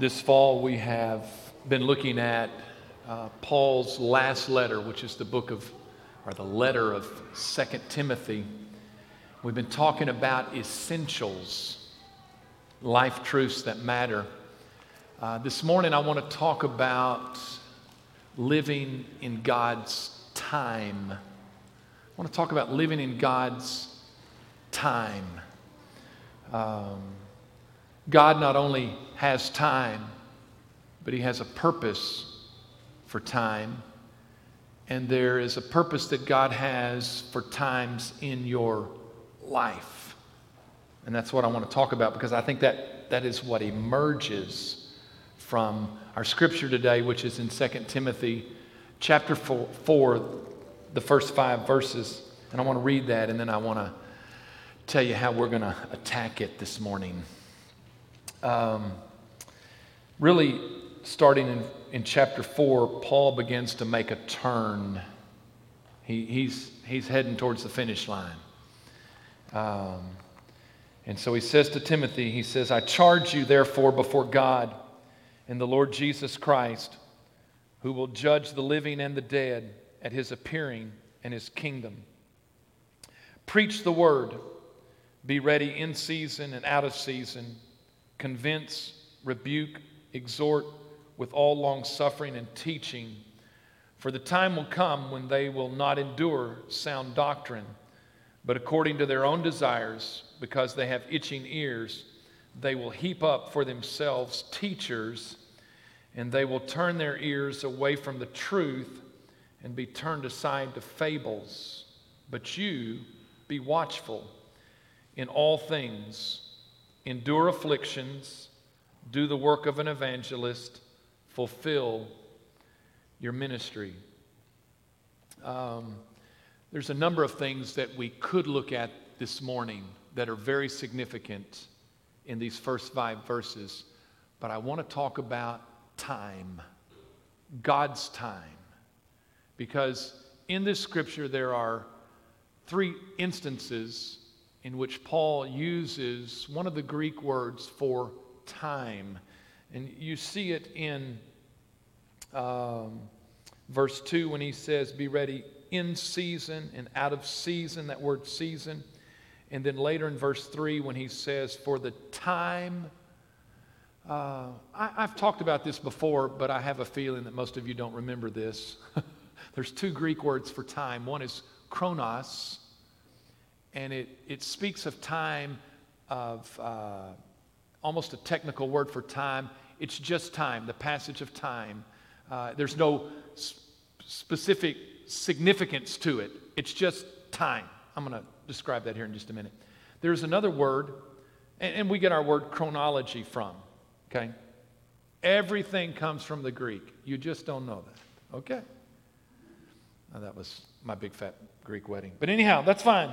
This fall we have been looking at Paul's last letter, which is the letter of 2 Timothy. We've been talking about essentials, life truths that matter. This morning I want to talk about living in God's time. I want to talk about living in God's time. God not only has time, but He has a purpose for time. And there is a purpose that God has for times in your life. And that's what I want to talk about, because I think that is what emerges from our scripture today, which is in 2 Timothy chapter 4, the first 5 verses. And I want to read that, and then I want to tell you how we're going to attack it this morning. Really, starting in chapter 4, Paul begins to make a turn. He's heading towards the finish line. And so he says to Timothy, he says, "I charge you therefore before God and the Lord Jesus Christ, who will judge the living and the dead at His appearing and His kingdom. Preach the word, be ready in season and out of season, convince, rebuke, exhort with all long suffering and teaching. For the time will come when they will not endure sound doctrine, but according to their own desires, because they have itching ears, they will heap up for themselves teachers, and they will turn their ears away from the truth and be turned aside to fables. But you be watchful in all things, endure afflictions, do the work of an evangelist, fulfill your ministry." There's a number of things that we could look at this morning that are very significant in these first 5 verses, but I want to talk about time, God's time, because in this scripture there are 3 instances in which Paul uses one of the Greek words for time. And you see it in verse 2 when he says, "Be ready in season and out of season," that word season. And then later in verse 3 when he says, "For the time." I've talked about this before, but I have a feeling that most of you don't remember this. There's 2 Greek words for time. One is chronos, and it speaks of time, of almost a technical word for time. It's just time, the passage of time. There's no specific significance to it. It's just time. I'm going to describe that here in just a minute. There's another word, and we get our word chronology from, okay? Everything comes from the Greek. You just don't know that, okay? Now, that was my big fat Greek wedding. But anyhow, that's fine.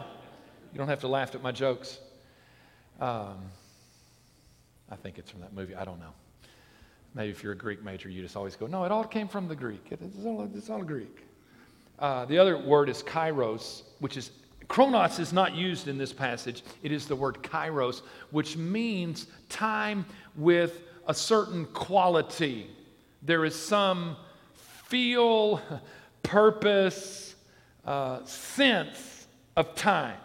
You don't have to laugh at my jokes. I think it's from that movie. I don't know. Maybe if you're a Greek major, you just always go, "No, it all came from the Greek. It's all Greek." The other word is kairos, which is, chronos is not used in this passage. It is the word kairos, which means time with a certain quality. There is some feel, purpose, sense of time.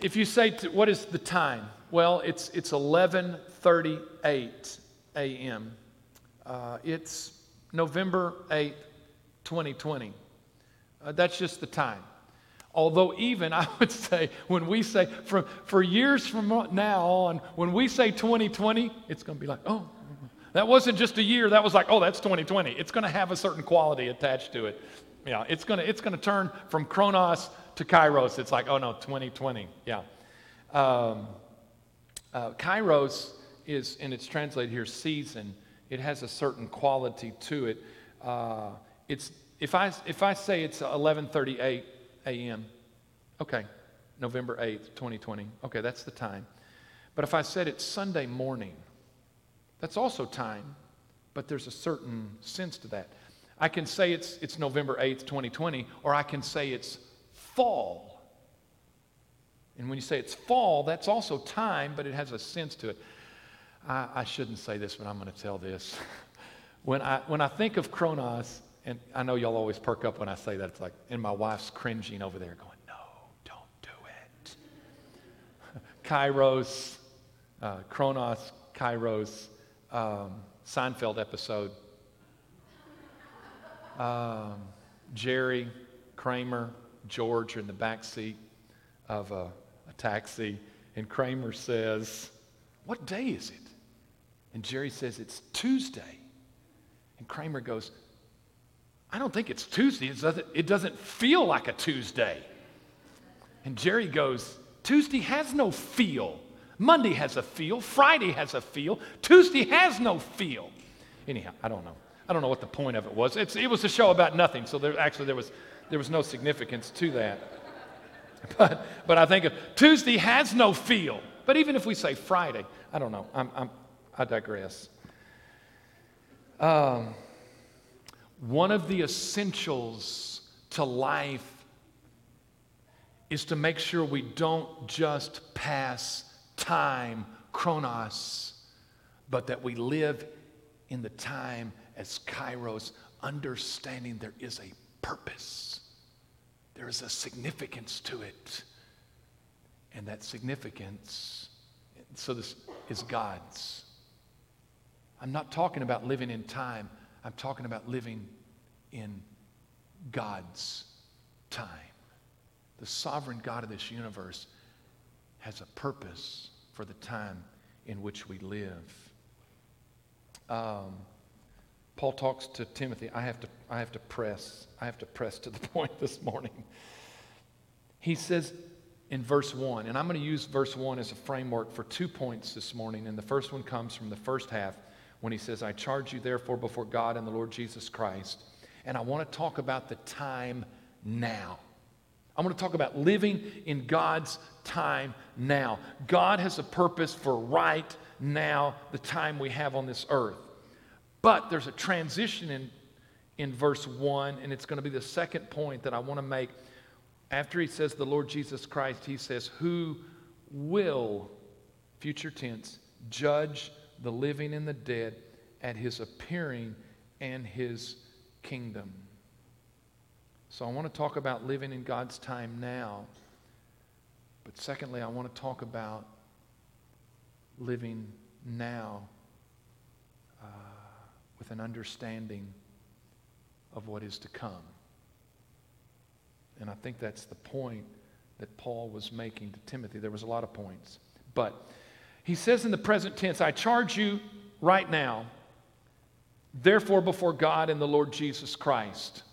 If you say, what is the time? Well, it's 11:38 a.m. It's November 8th, 2020. That's just the time. Although even I would say when we say, for years from now on, when we say 2020, it's going to be like, oh, that wasn't just a year. That was like, oh, that's 2020. It's going to have a certain quality attached to it. Yeah, it's going to turn from chronos to kairos. It's like, oh no, 2020. Yeah. Kairos is, and it's translated here, season. It has a certain quality to it. It's if I say it's 11:38 a.m. Okay, November 8th, 2020. Okay, that's the time. But if I said it's Sunday morning, that's also time, but there's a certain sense to that. I can say it's November 8th, 2020, or I can say it's fall. And when you say it's fall, that's also time, but it has a sense to it. I shouldn't say this, but I'm going to tell this. When I think of chronos, and I know y'all always perk up when I say that, it's like, and my wife's cringing over there going, no, don't do it. Kairos, chronos, kairos, Seinfeld episode. Jerry, Kramer, George are in the backseat of a taxi, and Kramer says, what day is it? And Jerry says, it's Tuesday. And Kramer goes, I don't think it's Tuesday. It doesn't feel like a Tuesday. And Jerry goes, Tuesday has no feel. Monday has a feel. Friday has a feel. Tuesday has no feel. Anyhow, I don't know what the point of it was. It was a show about nothing, so there was no significance to that. But I think of Tuesday has no feel. But even if we say Friday, I don't know. I digress. One of the essentials to life is to make sure we don't just pass time, chronos, but that we live in the time as kairos, understanding there is a purpose. There is a significance to it. And that significance, so this is God's. I'm not talking about living in time. I'm talking about living in God's time. The sovereign God of this universe has a purpose for the time in which we live. Paul talks to Timothy. I have to press to the point this morning. He says in verse 1, and I'm going to use verse 1 as a framework for 2 points this morning, and the first one comes from the first half when he says, I charge you therefore before God and the Lord Jesus Christ. And I want to talk about the time now. I want to talk about living in God's time now. God has a purpose for right now, the time we have on this earth. But there's a transition in verse 1, and it's going to be the second point that I want to make. After he says the Lord Jesus Christ, he says, who will, future tense, judge the living and the dead at his appearing and his kingdom. So I want to talk about living in God's time now. But secondly, I want to talk about living now with an understanding of what is to come. And I think that's the point that Paul was making to Timothy. There was a lot of points. But he says in the present tense, I charge you right now, therefore before God and the Lord Jesus Christ.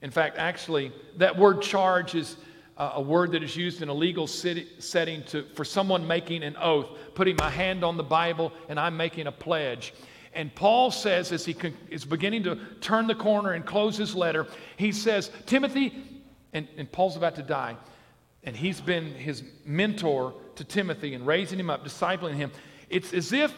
In fact, actually, that word charge is a word that is used in a legal setting for someone making an oath, putting my hand on the Bible and I'm making a pledge. And Paul says, as he is beginning to turn the corner and close his letter, he says, Timothy, and Paul's about to die, and he's been his mentor to Timothy and raising him up, discipling him. It's as if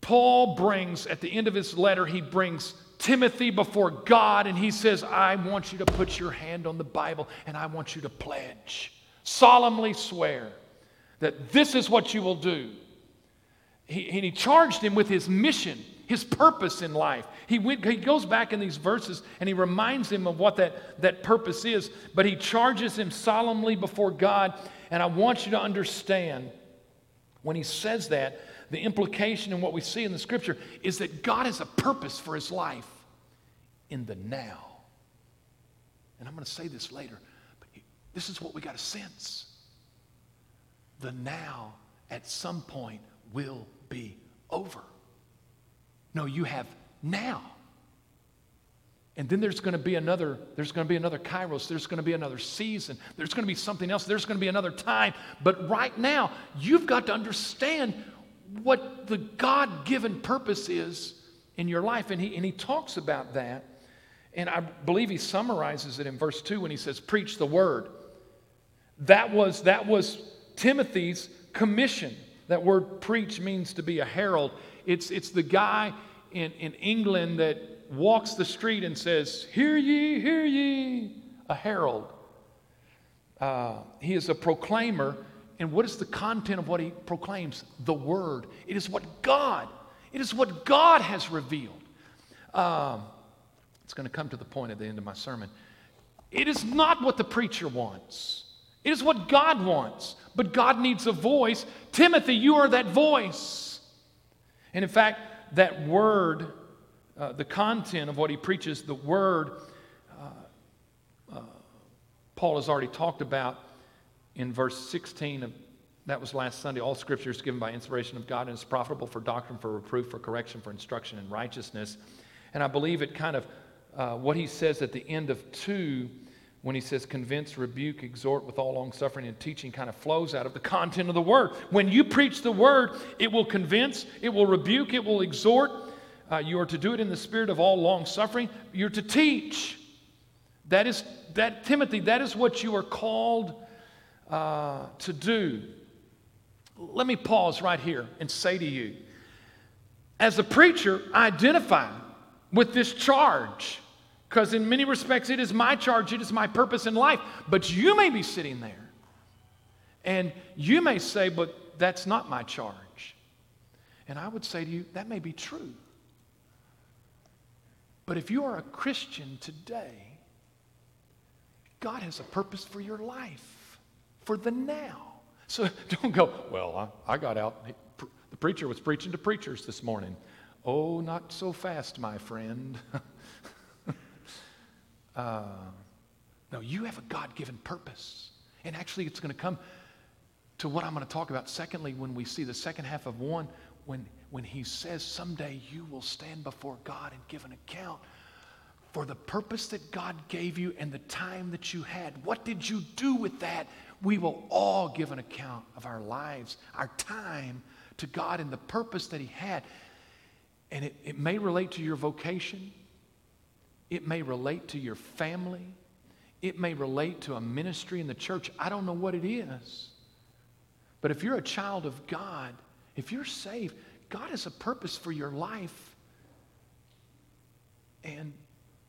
Paul brings, at the end of his letter, he brings Timothy before God, and he says, I want you to put your hand on the Bible, and I want you to pledge, solemnly swear that this is what you will do. He charged him with his mission, his purpose in life. He goes back in these verses and he reminds him of what that purpose is, but he charges him solemnly before God. And I want you to understand when he says that, the implication and what we see in the scripture is that God has a purpose for his life in the now. And I'm going to say this later, but this is what we got to sense. The now at some point will be over. No, you have now. And then there's going to be another kairos, there's going to be another season, there's going to be something else, there's going to be another time. But right now, you've got to understand what the God-given purpose is in your life. And he talks about that, and I believe he summarizes it in verse 2 when he says, preach the word. That was Timothy's commission. That word preach means to be a herald. It's the guy in England that walks the street and says, hear ye, hear ye, a herald. He is a proclaimer, And what is the content of what he proclaims? The Word. It is what God, has revealed. It's going to come to the point at the end of my sermon. It is not what the preacher wants. It is what God wants. But God needs a voice. Timothy, you are that voice. And in fact, that word, the content of what he preaches, the word, Paul has already talked about in verse 16 of that was last Sunday. All Scripture is given by inspiration of God and is profitable for doctrine, for reproof, for correction, for instruction in righteousness. And I believe it kind of what he says at the end of 2, when he says convince, rebuke, exhort with all long suffering and teaching, kind of flows out of the content of the word. When you preach the word, it will convince, it will rebuke, it will exhort. You are to do it in the spirit of all long suffering. You're to teach. That is that, Timothy. That is what you are called to do. Let me pause right here and say to you, as a preacher, I identify with this charge, because in many respects it is my charge, it is my purpose in life. But you may be sitting there, and you may say, "But that's not my charge." And I would say to you, that may be true. But if you are a Christian today, God has a purpose for your life, for the now. So don't go, well, I got out. The preacher was preaching to preachers this morning. Oh, not so fast, my friend. No, you have a God-given purpose. And actually, it's going to come to what I'm going to talk about. Secondly, when we see the second half of 1, when he says someday you will stand before God and give an account for the purpose that God gave you and the time that you had. What did you do with that? We will all give an account of our lives, our time to God and the purpose that he had. And it may relate to your vocation. It may relate to your family. It may relate to a ministry in the church. I don't know what it is. But if you're a child of God, if you're saved, God has a purpose for your life, and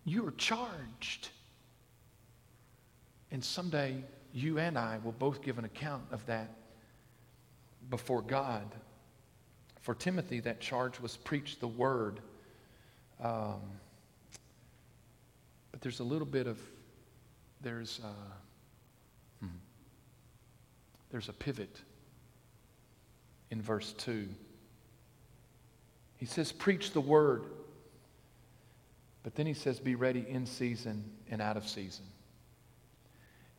you are charged. And someday you and I will both give an account of that before God. For Timothy, that charge was preach the word. But there's a little bit of, there's a pivot in verse 2. He says, preach the word. But then he says, be ready in season and out of season.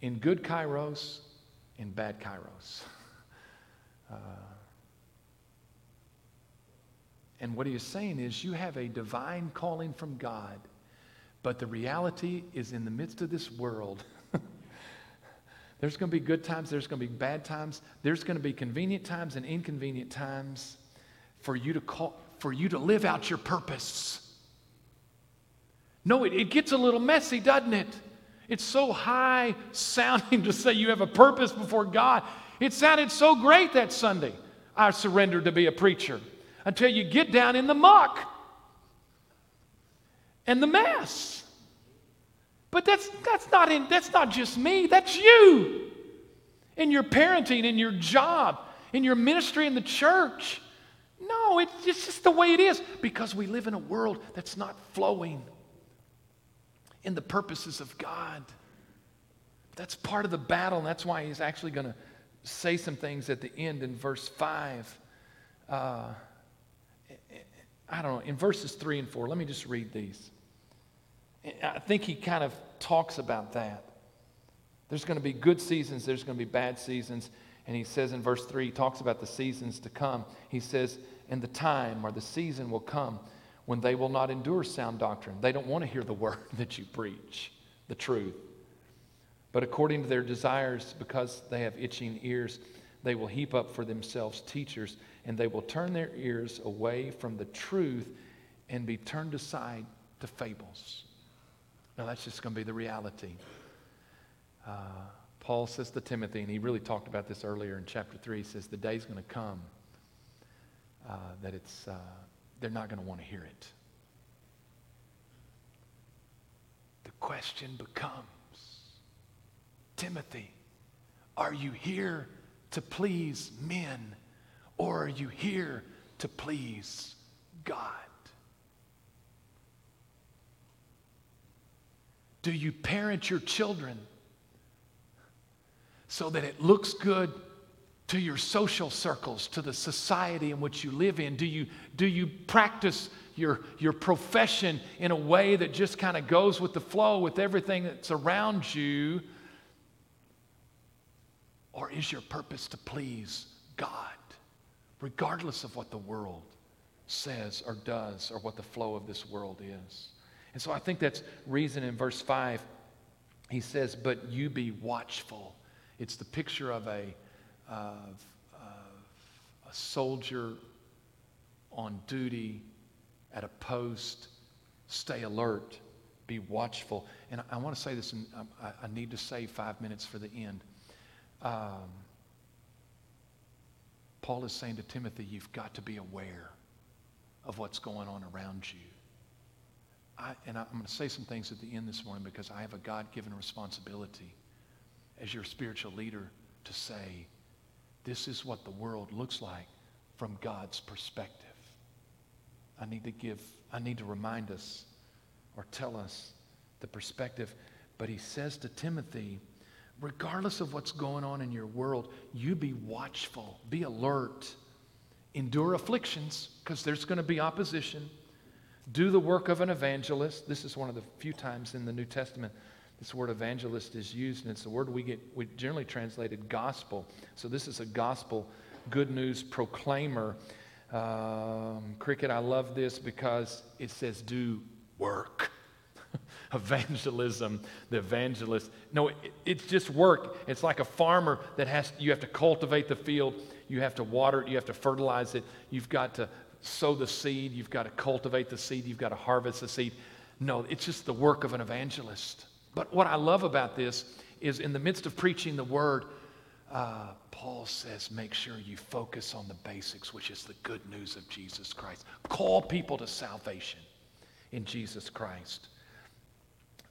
In good kairos, in bad kairos. And what he is saying is you have a divine calling from God, but the reality is in the midst of this world, there's going to be good times, there's going to be bad times, there's going to be convenient times and inconvenient times for you to live out your purpose. No, it gets a little messy, doesn't it? It's so high sounding to say you have a purpose before God. It sounded so great that Sunday, I surrendered to be a preacher, until you get down in the muck and the mess. But that's not just me, that's you. In your parenting, in your job, in your ministry, in the church. No, it's just the way it is, because we live in a world that's not flowing in the purposes of God. That's part of the battle, and that's why he's actually going to say some things at the end in verse 5. I don't know, in verses 3 and 4, let me just read these. I think he kind of talks about that. There's going to be good seasons, there's going to be bad seasons, and he says in verse 3, he talks about the seasons to come. He says, and the time or the season will come when they will not endure sound doctrine. They don't want to hear the word that you preach, the truth. But according to their desires, because they have itching ears, they will heap up for themselves teachers, and they will turn their ears away from the truth and be turned aside to fables. Now, that's just going to be the reality. Paul says to Timothy, and he really talked about this earlier in chapter 3, he says the day's going to come that they're not going to want to hear it. The question becomes, Timothy, are you here to please men, or are you here to please God? Do you parent your children so that it looks good to your social circles, to the society in which you live in? Do you practice your profession in a way that just kind of goes with the flow with everything that's around you? Or is your purpose to please God, regardless of what the world says or does or what the flow of this world is? And so I think that's reason in verse 5. He says, but you be watchful. It's the picture of a soldier on duty at a post. Stay alert. Be watchful. And I want to say this, and I need to save 5 minutes for the end. Paul is saying to Timothy, you've got to be aware of what's going on around you. I'm going to say some things at the end this morning because I have a God-given responsibility as your spiritual leader to say, this is what the world looks like from God's perspective. I need to remind us or tell us the perspective. But he says to Timothy, regardless of what's going on in your world, you be watchful, be alert, endure afflictions because there's going to be opposition. Do the work of an evangelist. This is one of the few times in the New Testament this word evangelist is used, and it's the word we generally translated gospel. So this is a gospel, good news proclaimer. Cricket, I love this because it says do work. Evangelism, the evangelist. No, it's just work. It's like a farmer that you have to cultivate the field. You have to water it. You have to fertilize it. You've got to sow the seed. You've got to cultivate the seed. You've got to harvest the seed. No, it's just the work of an evangelist. But what I love about this is in the midst of preaching the word, Paul says, make sure you focus on the basics, which is the good news of Jesus Christ. Call people to salvation in Jesus Christ.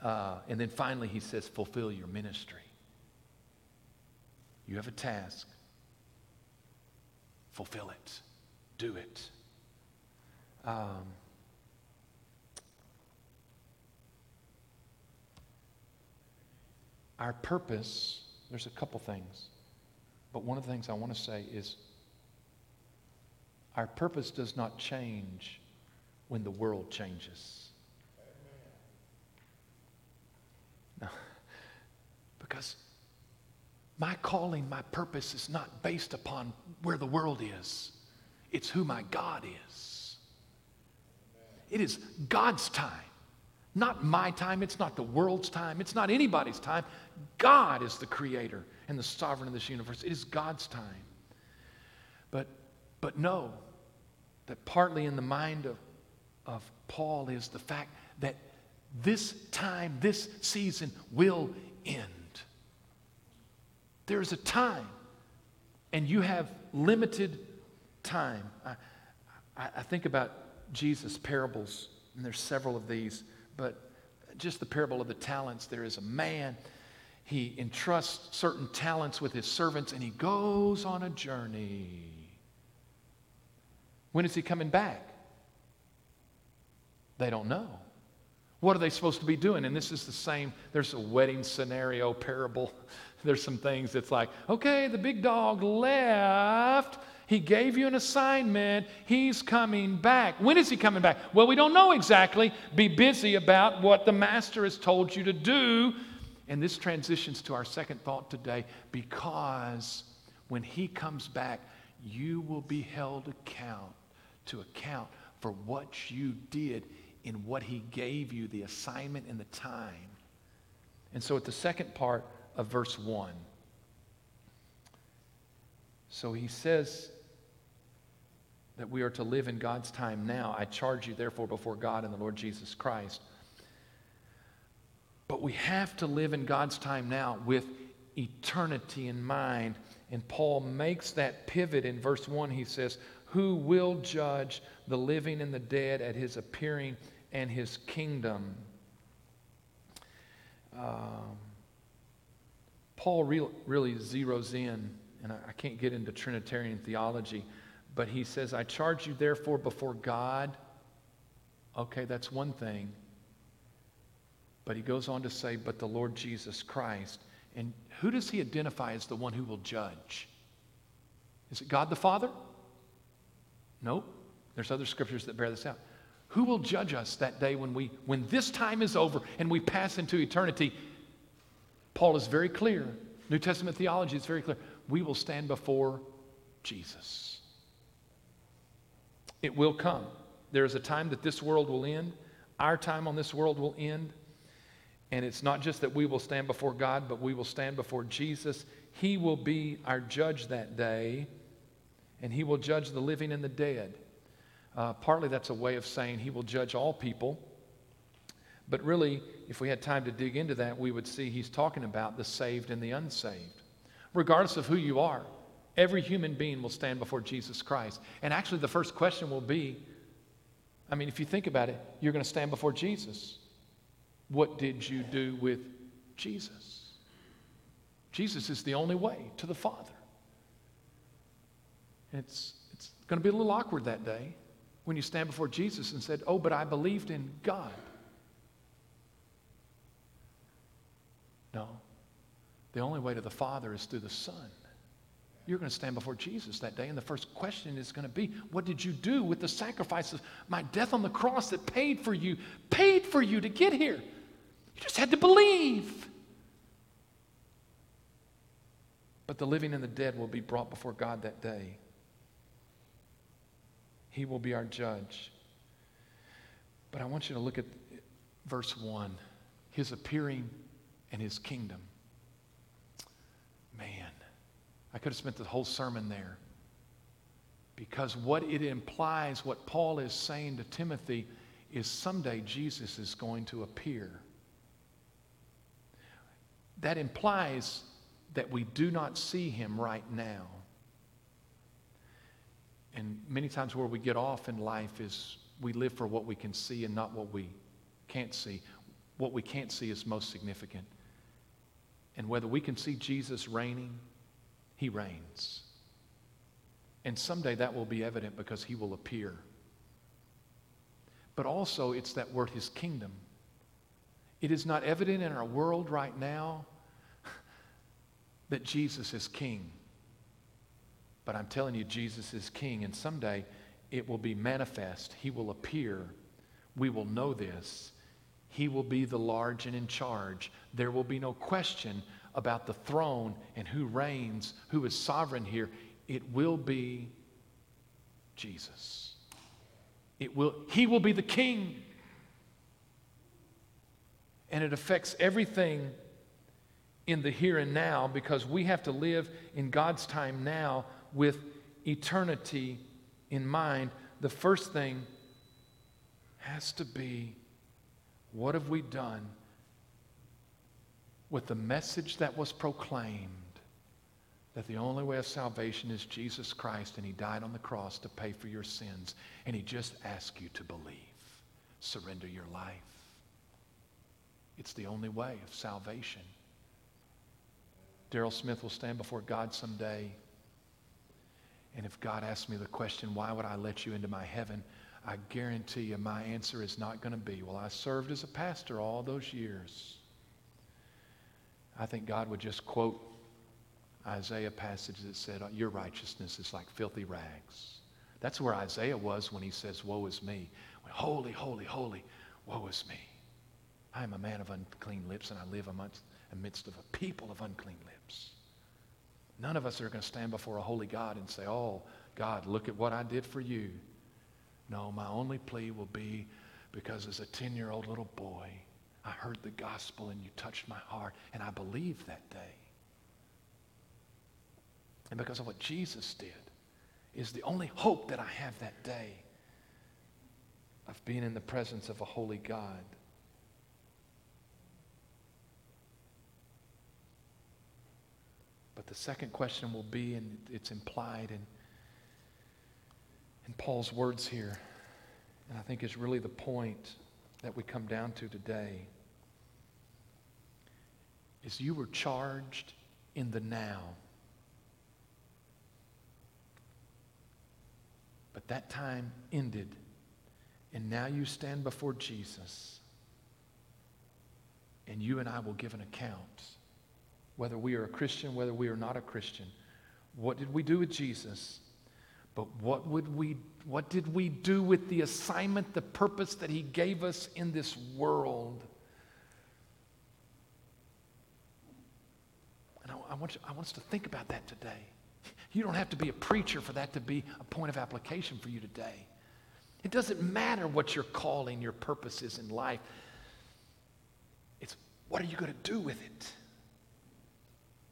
And then finally, he says, fulfill your ministry. You have a task. Fulfill it. Do it. Our purpose, there's a couple things, but one of the things I want to say is our purpose does not change when the world changes. No, because my calling, my purpose is not based upon where the world is. It's who my God is. It is God's time. Not my time, it's not the world's time, it's not anybody's time. God is the creator and the sovereign of this universe. It is God's time. But know that partly in the mind of Paul is the fact that this time, this season will end. There is a time, and you have limited time. I think about Jesus' parables, and there's several of these. But just the parable of the talents, there is a man, he entrusts certain talents with his servants, and he goes on a journey. When is he coming back? They don't know. What are they supposed to be doing? And this is the same, there's a wedding scenario parable. There's some things that's like, okay, the big dog left. He gave you an assignment. He's coming back. When is he coming back? Well, we don't know exactly. Be busy about what the master has told you to do. And this transitions to our second thought today, because when he comes back, you will be held to account for what you did in what he gave you, the assignment and the time. And so at the second part of verse 1, so he says that we are to live in God's time now. I charge you, therefore, before God and the Lord Jesus Christ. But we have to live in God's time now with eternity in mind. And Paul makes that pivot in verse 1. He says, who will judge the living and the dead at his appearing and his kingdom? Paul really zeroes in and I can't get into Trinitarian theology, but he says, I charge you therefore before God. Okay, that's one thing. But he goes on to say, but the Lord Jesus Christ. And who does he identify as the one who will judge? Is it God the Father? Nope. There's other scriptures that bear this out. Who will judge us that day when this time is over and we pass into eternity? Paul is very clear. New Testament theology is very clear. We will stand before Jesus. It will come. There is a time that this world will end. Our time on this world will end. And it's not just that we will stand before God, but we will stand before Jesus. He will be our judge that day, and he will judge the living and the dead. Partly that's a way of saying he will judge all people. But really, if we had time to dig into that, we would see he's talking about the saved and the unsaved. Regardless of who you are, every human being will stand before Jesus Christ. And actually, the first question will be, I mean, if you think about it, you're going to stand before Jesus. What did you do with Jesus? Jesus is the only way to the Father. And it's going to be a little awkward that day when you stand before Jesus and said, oh, but I believed in God. No. The only way to the Father is through the Son. You're going to stand before Jesus that day, and the first question is going to be, what did you do with the sacrifice of my death on the cross that paid for you to get here? You just had to believe. But the living and the dead will be brought before God that day. He will be our judge. But I want you to look at verse 1, his appearing and his kingdom. Man, I could have spent the whole sermon there, because what it implies, what Paul is saying to Timothy, is someday Jesus is going to appear. That implies that we do not see him right now. And many times where we get off in life is we live for what we can see and not what we can't see. What we can't see is most significant. And whether we can see Jesus reigning, he reigns. And someday that will be evident because he will appear. But also it's that word, his kingdom. It is not evident in our world right now that Jesus is king. But I'm telling you, Jesus is king, and someday it will be manifest. He will appear. We will know this. He will be the large and in charge. There will be no question about the throne and who reigns, who is sovereign here. It will be Jesus. He will be the king. And it affects everything in the here and now, because we have to live in God's time now with eternity in mind. The first thing has to be, what have we done with the message that was proclaimed, that the only way of salvation is Jesus Christ, and he died on the cross to pay for your sins, and he just asks you to believe, surrender your life. It's the only way of salvation. Daryl Smith will stand before God someday, and if God asks me the question, why would I let you into my heaven? I guarantee you my answer is not going to be, well, I served as a pastor all those years. I think God would just quote Isaiah passage that said, your righteousness is like filthy rags. That's where Isaiah was when he says, woe is me. Holy, holy, holy, woe is me. I am a man of unclean lips, and I live amidst of a people of unclean lips. None of us are going to stand before a holy God and say, oh, God, look at what I did for you. No, my only plea will be, because as a 10-year-old little boy, I heard the gospel and you touched my heart, and I believed that day. And because of what Jesus did is the only hope that I have that day of being in the presence of a holy God. But the second question will be, and it's implied in Paul's words here, and I think is really the point that we come down to today, is you were charged in the now That time ended, and now you stand before Jesus, and you and I will give an account, whether we are a Christian, whether we are not a Christian. What did we do with Jesus? But what did we do with the assignment, the purpose that he gave us in this world? And I want us to think about that today. You don't have to be a preacher for that to be a point of application for you today. It doesn't matter what your calling, your purpose is in life. It's what are you going to do with it?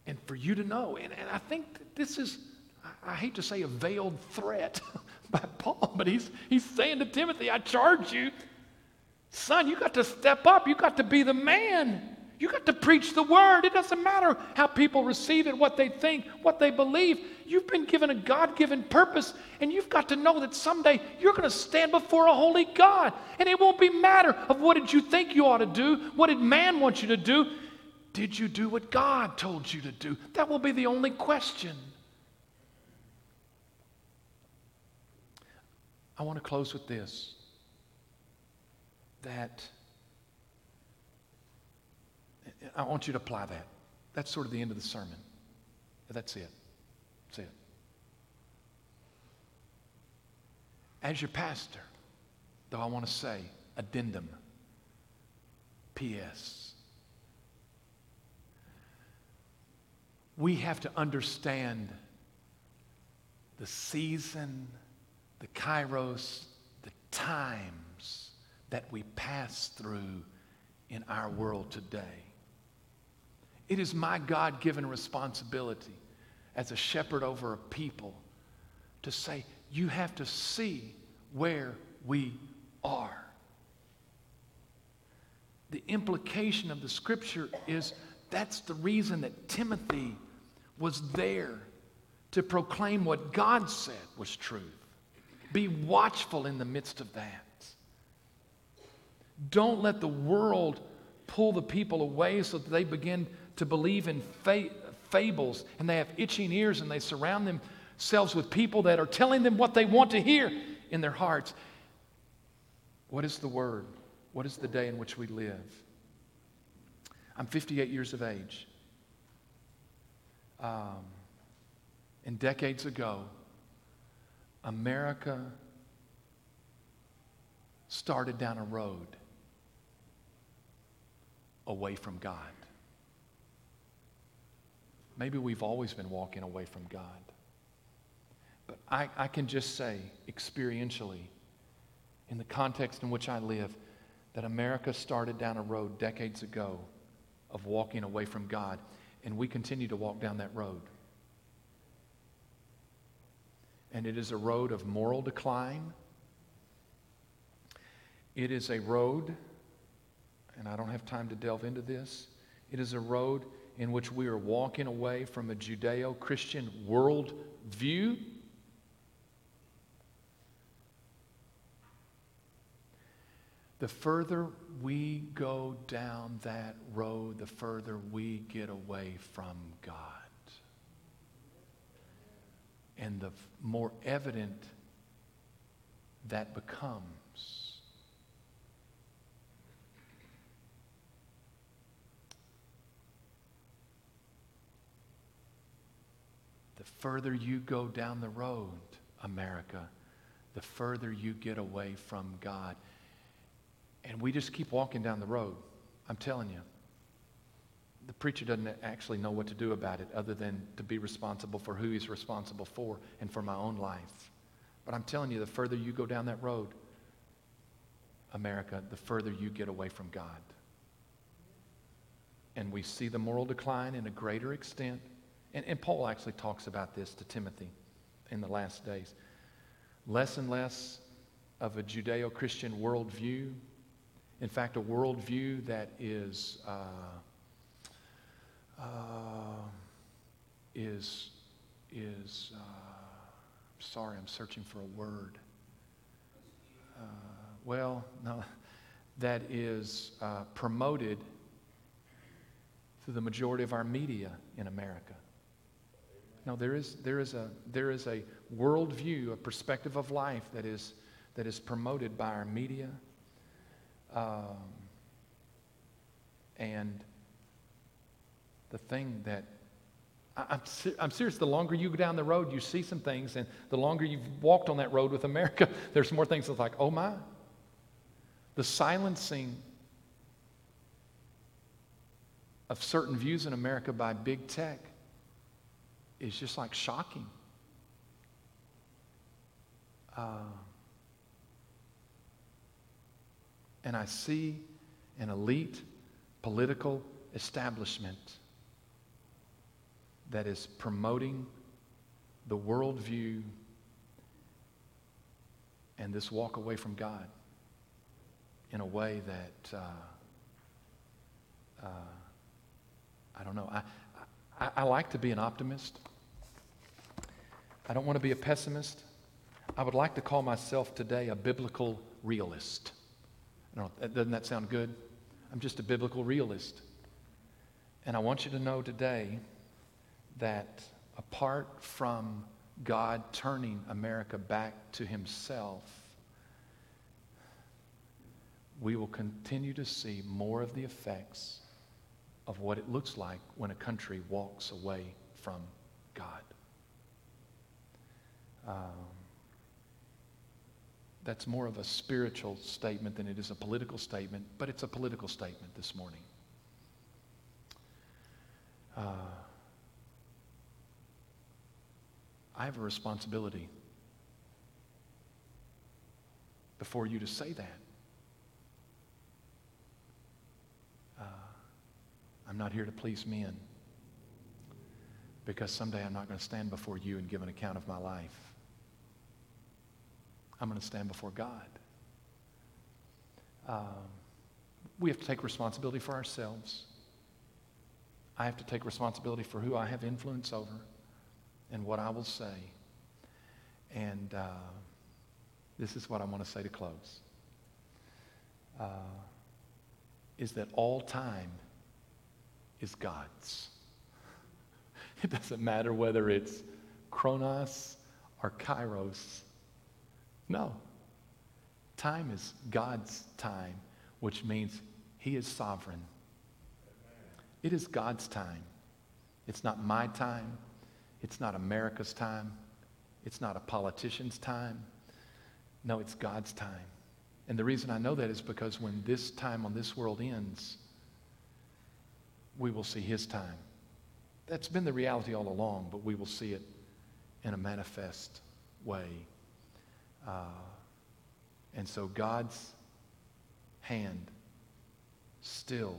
And for you to know, and I think this is, I hate to say a veiled threat by Paul, but he's saying to Timothy, I charge you, son, you got to step up. You got to be the man. You got to preach the word. It doesn't matter how people receive it, what they think, what they believe. You've been given a God-given purpose, and you've got to know that someday you're going to stand before a holy God, and it won't be matter of what did you think you ought to do, what did man want you to do. Did you do what God told you to do? That will be the only question. I want to close with this, that I want you to apply that. That's sort of the end of the sermon. That's it. That's it. As your pastor, though I want to say, addendum, P.S. We have to understand the season, the kairos, the times that we pass through in our world today. It is my God-given responsibility as a shepherd over a people to say, you have to see where we are. The implication of the scripture is that's the reason that Timothy was there, to proclaim what God said was truth. Be watchful in the midst of that. Don't let the world pull the people away so that they begin to believe in fables, and they have itching ears, and they surround themselves with people that are telling them what they want to hear in their hearts. What is the word? What is the day in which we live? I'm 58 years of age. And decades ago, America started down a road away from God. Maybe we've always been walking away from God. But I can just say experientially, in the context in which I live, that America started down a road decades ago of walking away from God, and we continue to walk down that road. And it is a road of moral decline. It is a road, and I don't have time to delve into this, it is a road in which we are walking away from a Judeo-Christian world view. The further we go down that road, the further we get away from God. And the more evident that becomes. The further you go down the road, America, the further you get away from God. And we just keep walking down the road. I'm telling you, the preacher doesn't actually know what to do about it other than to be responsible for who he's responsible for and for my own life. But I'm telling you, the further you go down that road, America, the further you get away from God. And we see the moral decline in a greater extent. And Paul actually talks about this to Timothy in the last days. Less and less of a Judeo-Christian worldview. In fact, a worldview that is sorry, I'm searching for a word. That is promoted through the majority of our media in America. No, there is a worldview, a perspective of life that is promoted by our media and the thing that I'm serious. The longer you go down the road, you see some things, and the longer you've walked on that road with America, there's more things that's like, oh my. The silencing of certain views in America by big tech is just like shocking. And I see an elite political establishment that is promoting the worldview and this walk away from God in a way that, I don't know. I like to be an optimist. I don't want to be a pessimist. I would like to call myself today a biblical realist. No, doesn't that sound good? I'm just a biblical realist. And I want you to know today that apart from God turning America back to himself, we will continue to see more of the effects of what it looks like when a country walks away from God. That's more of a spiritual statement than it is a political statement, but it's a political statement this morning. I have a responsibility before you to say that. I'm not here to please men, because someday I'm not going to stand before you and give an account of my life. I'm going to stand before God. We have to take responsibility for ourselves. I have to take responsibility for who I have influence over and what I will say. And this is what I want to say to close, is that all time is God's. It doesn't matter whether it's chronos or kairos. No. Time is God's time, which means he is sovereign. It is God's time. It's not my time. It's not America's time. It's not a politician's time. No, it's God's time. And the reason I know that is because when this time on this world ends, we will see his time. That's been the reality all along, but we will see it in a manifest way. And so God's hand still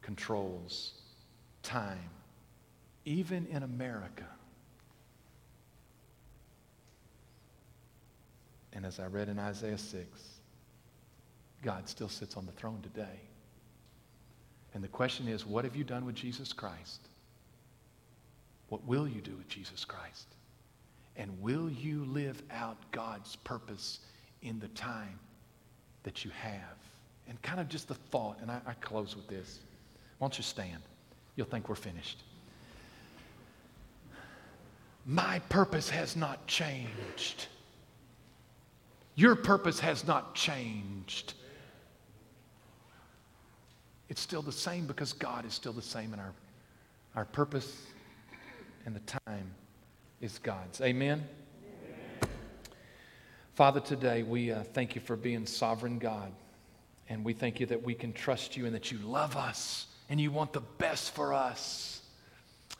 controls time, even in America. And as I read in Isaiah 6, God still sits on the throne today. And the question is, what have you done with Jesus Christ? What will you do with Jesus Christ? And will you live out God's purpose in the time that you have? And kind of just the thought, and I close with this. Won't you stand? You'll think we're finished. My purpose has not changed. Your purpose has not changed. It's still the same because God is still the same, and our purpose and the time is God's. Amen? Amen. Father, today we thank you for being sovereign God. And we thank you that we can trust you and that you love us and you want the best for us.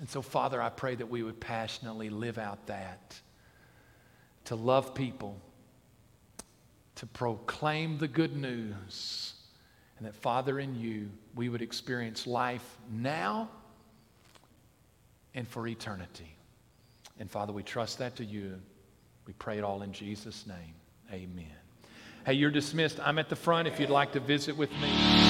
And so, Father, I pray that we would passionately live out that, to love people, to proclaim the good news, and that, Father, in you, we would experience life now and for eternity. And, Father, we trust that to you. We pray it all in Jesus' name. Amen. Hey, you're dismissed. I'm at the front if you'd like to visit with me.